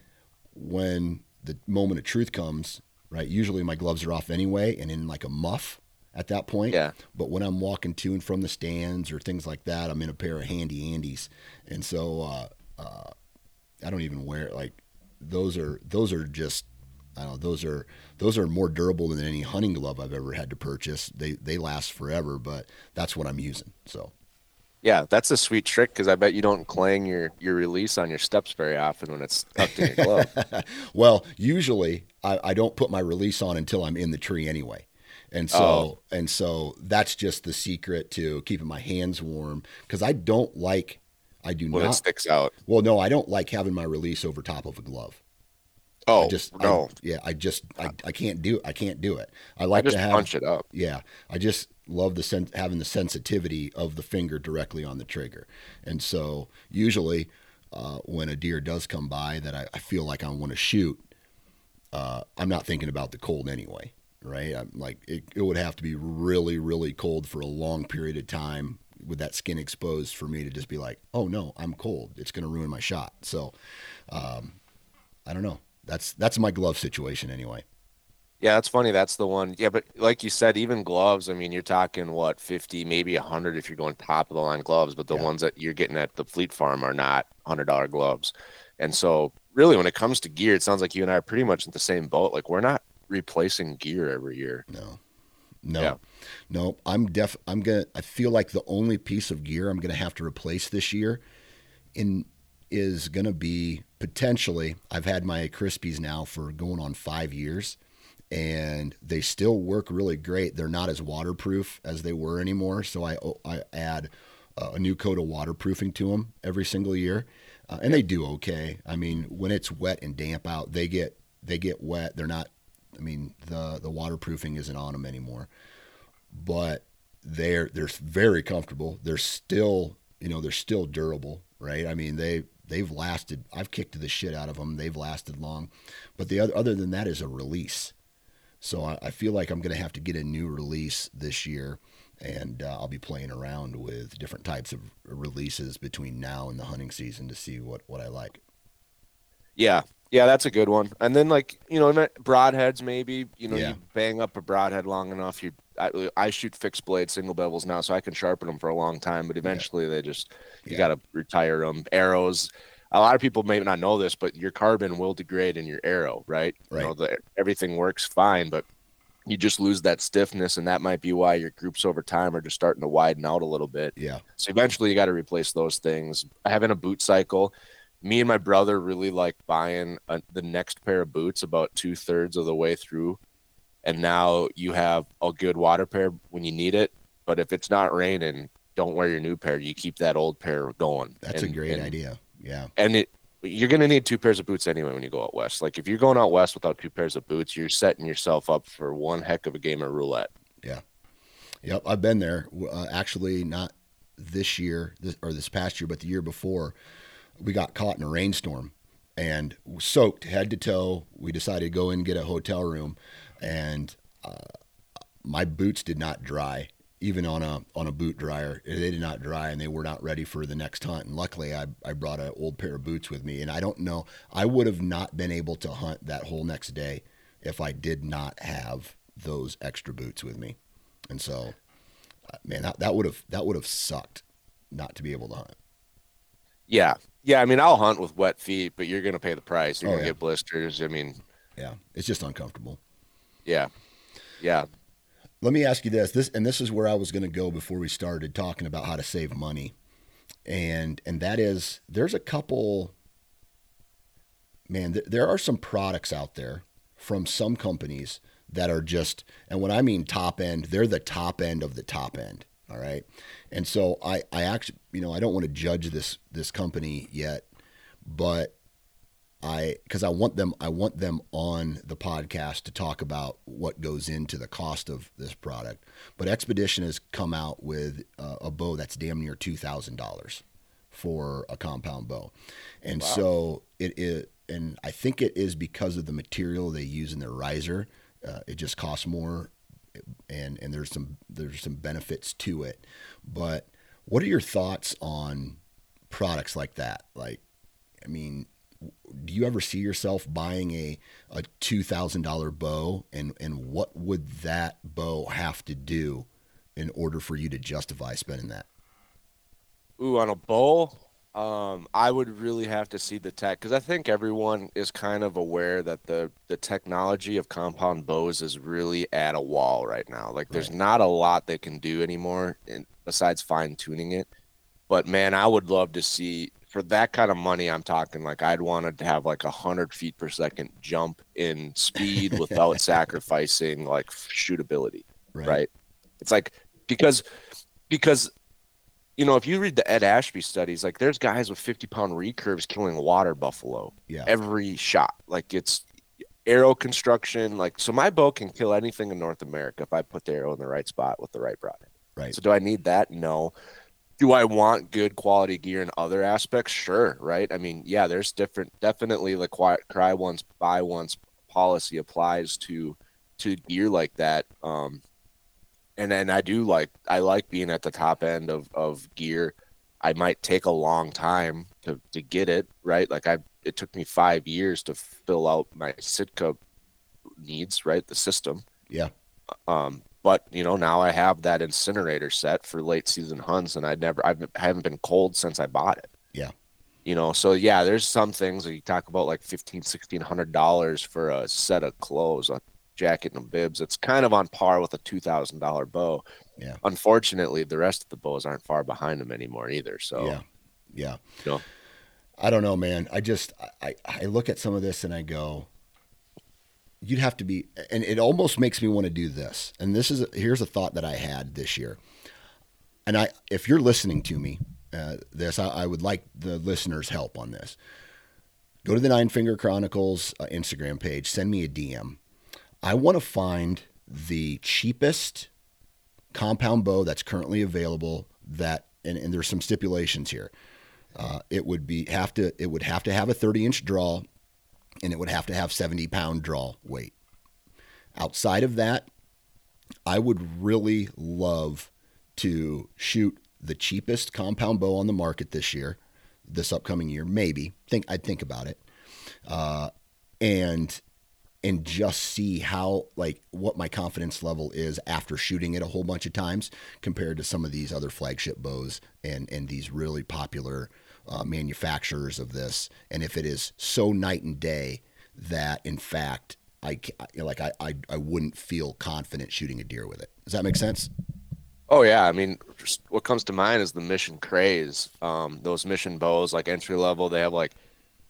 when the moment of truth comes, right, usually my gloves are off anyway and in like a muff at that point. Yeah. But when I'm walking to and from the stands or things like that, I'm in a pair of Handy Andy's. And so I don't even wear, like, those are just, I don't know, those are more durable than any hunting glove I've ever had to purchase. They last forever, but that's what I'm using. So yeah, that's a sweet trick, because I bet you don't clang your release on your steps very often when it's tucked in your glove. Well, usually I don't put my release on until I'm in the tree anyway. And so, And so that's just the secret to keeping my hands warm, because when it sticks out. Well, no, I don't like having my release over top of a glove. Oh, I can't do it. I like to punch it up. Yeah. I just love having the sensitivity of the finger directly on the trigger. And so usually when a deer does come by that I feel like I want to shoot, I'm not thinking about the cold anyway. Right. I'm like, it would have to be really, really cold for a long period of time with that skin exposed for me to just be like, oh no, I'm cold. It's going to ruin my shot. So I don't know. That's my glove situation anyway. Yeah, that's funny. That's the one. Yeah, but like you said, even gloves, I mean, you're talking, what, 50, maybe 100 if you're going top of the line gloves, but the ones that you're getting at the Fleet Farm are not $100 gloves. And so really when it comes to gear, it sounds like you and I are pretty much in the same boat. Like, we're not replacing gear every year. No. I feel like the only piece of gear I'm going to have to replace this year is going to be, potentially, I've had my Crispies now for going on 5 years, and they still work really great. They're not as waterproof as they were anymore, so I add a new coat of waterproofing to them every single year, and they do okay. I mean, when it's wet and damp out, they get wet. They're not. I mean, the waterproofing isn't on them anymore, but they're very comfortable. They're still, you know, they're still durable, right? I mean, they've lasted. I've kicked the shit out of them. They've lasted long, but the other than that is a release. So I feel like I'm going to have to get a new release this year, and I'll be playing around with different types of releases between now and the hunting season to see what I like. Yeah. Yeah, that's a good one. And then, like, you know, broadheads maybe, you know, you bang up a broadhead long enough. I shoot fixed blade single bevels now, so I can sharpen them for a long time, but eventually they just, you got to retire them. Arrows. A lot of people may not know this, but your carbon will degrade in your arrow, right? Right. You know, everything works fine, but you just lose that stiffness, and that might be why your groups over time are just starting to widen out a little bit. Yeah. So eventually you got to replace those things. Having a boot cycle. Me and my brother really like buying the next pair of boots about 2/3 of the way through. And now you have a good water pair when you need it. But if it's not raining, don't wear your new pair. You keep that old pair going. That's a great idea. Yeah. And you're going to need two pairs of boots anyway when you go out west. Like, if you're going out west without two pairs of boots, you're setting yourself up for one heck of a game of roulette. Yeah. Yep. I've been there. Actually, not this year or this past year, but the year before. We got caught in a rainstorm and soaked head to toe. We decided to go in and get a hotel room, and my boots did not dry even on a boot dryer. They did not dry, and they were not ready for the next hunt. And luckily, I brought an old pair of boots with me. And I don't know, I would have not been able to hunt that whole next day if I did not have those extra boots with me. And so, man, that would have sucked not to be able to hunt. Yeah. Yeah, I mean, I'll hunt with wet feet, but you're going to pay the price. You're going to get blisters. I mean. Yeah, it's just uncomfortable. Yeah. Yeah. Let me ask you this, and this is where I was going to go before we started talking about how to save money. And that is, there's a couple, man, there are some products out there from some companies that are just, and when I mean top end, they're the top end of the top end. All right. And so I actually, you know, I don't want to judge this company yet, but I want them on the podcast to talk about what goes into the cost of this product. But Expedition has come out with a bow that's damn near $2,000 for a compound bow. And wow. So it is, and I think it is because of the material they use in their riser. It just costs more. And there's some benefits to it, but what are your thoughts on products like that? Like, I mean, do you ever see yourself buying a $2,000 bow, and what would that bow have to do in order for you to justify spending that? Ooh, on a bow, I would really have to see the tech, because I think everyone is kind of aware that the technology of compound bows is really at a wall right now. Like, there's not a lot they can do anymore besides fine-tuning it. But, man, I would love to see, for that kind of money, I'm talking, like, I'd wanted to have, like, 100 feet per second jump in speed without sacrificing, like, shootability, right? It's like, because you know, if you read the Ed Ashby studies, like, there's guys with 50-pound recurves killing water buffalo every shot. Like, it's arrow construction. Like, so my bow can kill anything in North America if I put the arrow in the right spot with the right product. Right. So do I need that? No. Do I want good quality gear in other aspects? Sure, right? I mean, yeah, there's definitely the cry once, buy once policy applies to gear like that. And then I like being at the top end of gear. I might take a long time to get it, right? Like it took me 5 years to fill out my Sitka needs, right? The system. Yeah. But you know, now I have that incinerator set for late season hunts, and I haven't been cold since I bought it. Yeah. You know, so yeah, there's some things that you talk about, like $1,500-$1,600 for a set of clothes, jacket and bibs. It's kind of on par with a $2,000 bow. Yeah. Unfortunately, the rest of the bows aren't far behind them anymore either. So yeah. You know? I don't know, man. I just I look at some of this and I go, you'd have to be, and it almost makes me want to do this. And this is here's a thought that I had this year. And if you're listening to me, I would like the listeners' help on this. Go to the Nine Finger Chronicles Instagram page. Send me a DM. I want to find the cheapest compound bow that's currently available that, and there's some stipulations here. It would have to have a 30-inch draw, and it would have to have 70-pound draw weight. Outside of that, I would really love to shoot the cheapest compound bow on the market this upcoming year, maybe. I'd think about it. And just see how, like, what my confidence level is after shooting it a whole bunch of times compared to some of these other flagship bows and these really popular manufacturers of this. And if it is so night and day that, in fact, I wouldn't feel confident shooting a deer with it. Does that make sense? Oh, yeah. I mean, just what comes to mind is the Mission craze. Those Mission bows, like entry level, they have like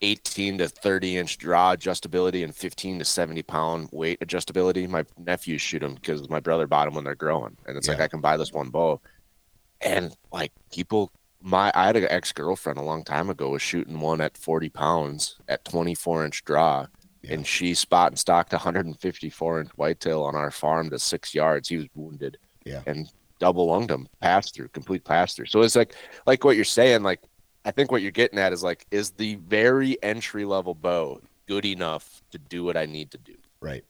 18 to 30 inch draw adjustability and 15 to 70 pound weight adjustability. My nephews shoot them because my brother bought them when they're growing, and it's like I can buy this one bow. And like people, I had an ex-girlfriend a long time ago was shooting one at 40 pounds at 24 inch draw, and she spot and stocked 154 inch whitetail on our farm to 6 yards. He was wounded, and double lunged him, complete pass through. So it's like what you're saying, like. I think what you're getting at is like, is the very entry level bow good enough to do what I need to do? Right.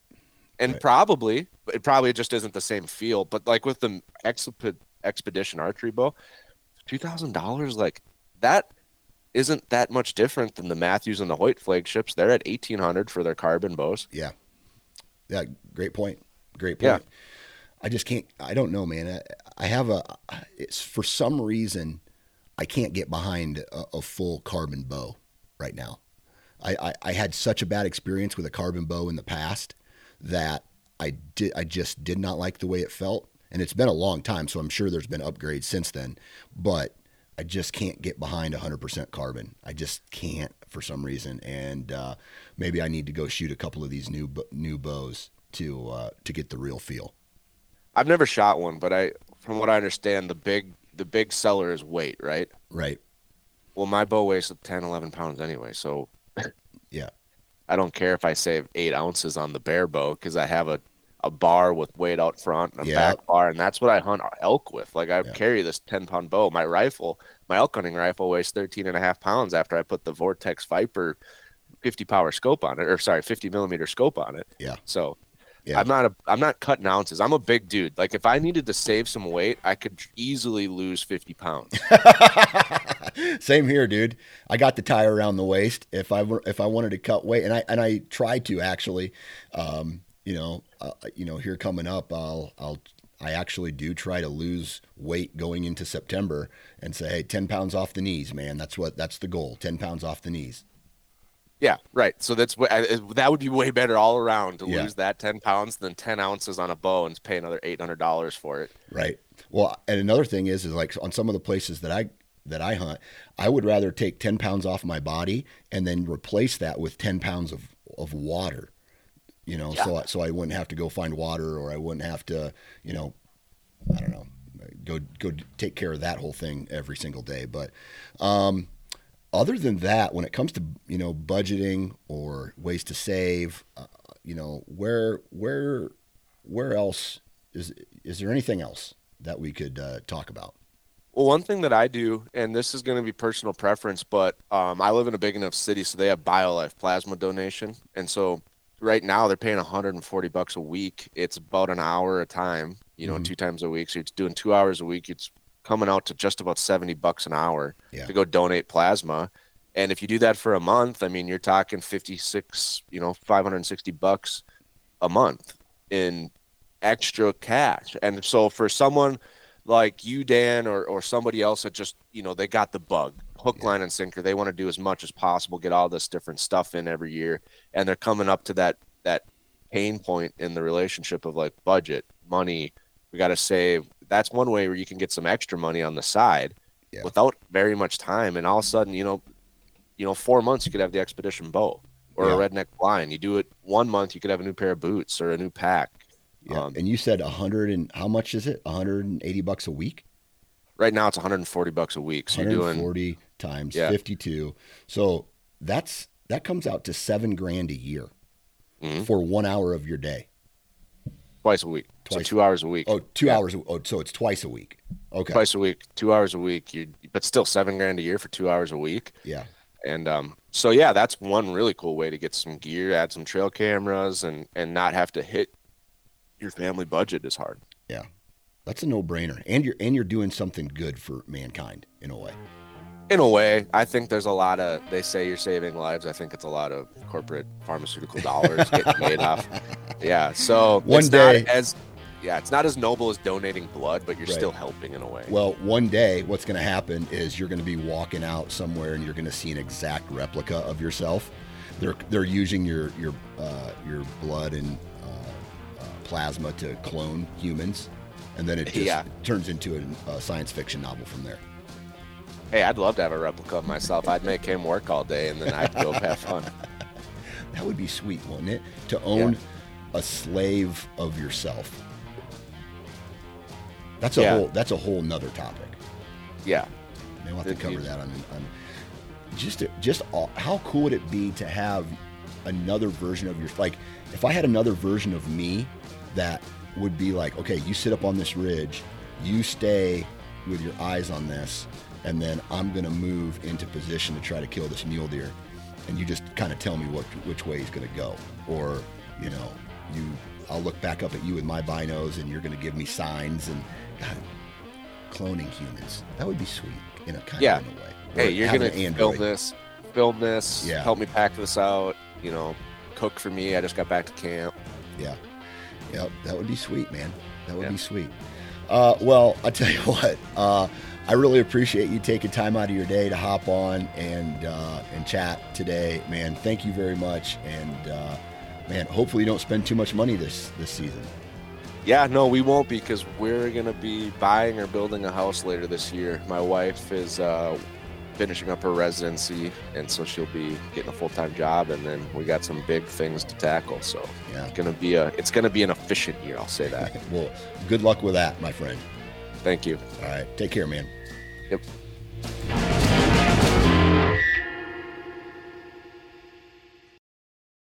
And right. It probably just isn't the same feel. But like with the Expedition archery bow, $2,000, like that isn't that much different than the Matthews and the Hoyt flagships. They're at $1,800 for their carbon bows. Yeah. Yeah. Great point. Yeah. I just can't, I don't know, man. It's for some reason, I can't get behind a full carbon bow right now. I had such a bad experience with a carbon bow in the past that I just did not like the way it felt. And it's been a long time, so I'm sure there's been upgrades since then, but I just can't get behind 100% carbon. I just can't for some reason. And maybe I need to go shoot a couple of these new bows to get the real feel. I've never shot one, but from what I understand, the big seller is weight, right? Right. Well, my bow weighs 10, 11 pounds anyway, so yeah, I don't care if I save 8 ounces on the bare bow because I have a bar with weight out front and a back bar, and that's what I hunt elk with. Like I carry this 10-pound bow. My elk hunting rifle weighs 13 and a half pounds after I put the Vortex Viper 50 millimeter scope on it. Yeah. So yeah. I'm not cutting ounces. I'm a big dude. Like if I needed to save some weight, I could easily lose 50 pounds. Same here, dude. I got the tie around the waist. If I wanted to cut weight, and I tried to actually, here coming up, I actually do try to lose weight going into September and say, hey, 10 pounds off the knees, man. That's the goal. 10 pounds off the knees. Yeah. Right. So that would be way better all around to lose that 10 pounds than 10 ounces on a bow and pay another $800 for it. Right. Well, and another thing is like on some of the places that I hunt, I would rather take 10 pounds off my body and then replace that with 10 pounds of water. So I wouldn't have to go find water, or I wouldn't have to, I don't know, go take care of that whole thing every single day. But other than that, when it comes to, budgeting or ways to save, where else is there anything else that we could talk about? Well, one thing that I do, and this is going to be personal preference, but I live in a big enough city, so they have BioLife Plasma donation. And so right now they're paying $140 a week. It's about an hour a time, mm-hmm. 2 times a week. So it's doing 2 hours a week. It's coming out to just about $70 an hour to go donate plasma. And if you do that for a month, I mean, you're talking $560 a month in extra cash. And so for someone like you, Dan, or somebody else that just, they got the bug, hook, line, and sinker. They want to do as much as possible, get all this different stuff in every year. And they're coming up to that pain point in the relationship of like budget, money, we got to save. That's one way where you can get some extra money on the side without very much time. And all of a sudden, 4 months, you could have the Expedition bow or a Redneck Blind. You do it 1 month, you could have a new pair of boots or a new pack. Yeah. And you said how much is it? $180 a week? Right now it's $140 a week. So you're doing 40 times 52. So that comes out to $7,000 a year for 1 hour of your day. Twice a week. Twice. So 2 hours a week. Oh, 2 hours. Oh, so it's twice a week. Okay. Twice a week, 2 hours a week. But still $7,000 a year for 2 hours a week. Yeah. And so that's one really cool way to get some gear, add some trail cameras and not have to hit your family budget is hard. Yeah, that's a no-brainer, and you're doing something good for mankind in a way. I think there's a lot of, they say you're saving lives. I think it's a lot of corporate pharmaceutical dollars getting made off. Yeah, so it's not as noble as donating blood, but you're still helping in a way. Well, one day what's going to happen is you're going to be walking out somewhere and you're going to see an exact replica of yourself. They're using your blood and plasma to clone humans, and then it just turns into a science fiction novel from there. Hey, I'd love to have a replica of myself. I'd make him work all day, and then I'd go have fun. That would be sweet, wouldn't it? To own a slave of yourself. That's a whole nother topic. Yeah, we'll have to cover that on just how cool would it be to have another version of your, like if I had another version of me that would be like, okay, you sit up on this ridge, you stay with your eyes on this, and then I'm going to move into position to try to kill this mule deer. And you just kind of tell me which way he's going to go. Or, you I'll look back up at you with my binos, and you're going to give me signs. And God, cloning humans, that would be sweet in a kind of a way. Or hey, you're going to film this, yeah, help me pack this out, you know, cook for me. I just got back to camp. Yeah. Yeah, that would be sweet, man. That would be sweet. Well, I'll tell you what, I really appreciate you taking time out of your day to hop on and chat today, man. Thank you very much. And, man, hopefully you don't spend too much money this season. Yeah, no, we won't, because we're going to be buying or building a house later this year. My wife is finishing up her residency, and so she'll be getting a full-time job, and then we got some big things to tackle. So yeah, it's going to be an efficient year, I'll say that. Well, good luck with that, my friend. Thank you. All right. Take care, man. Yep.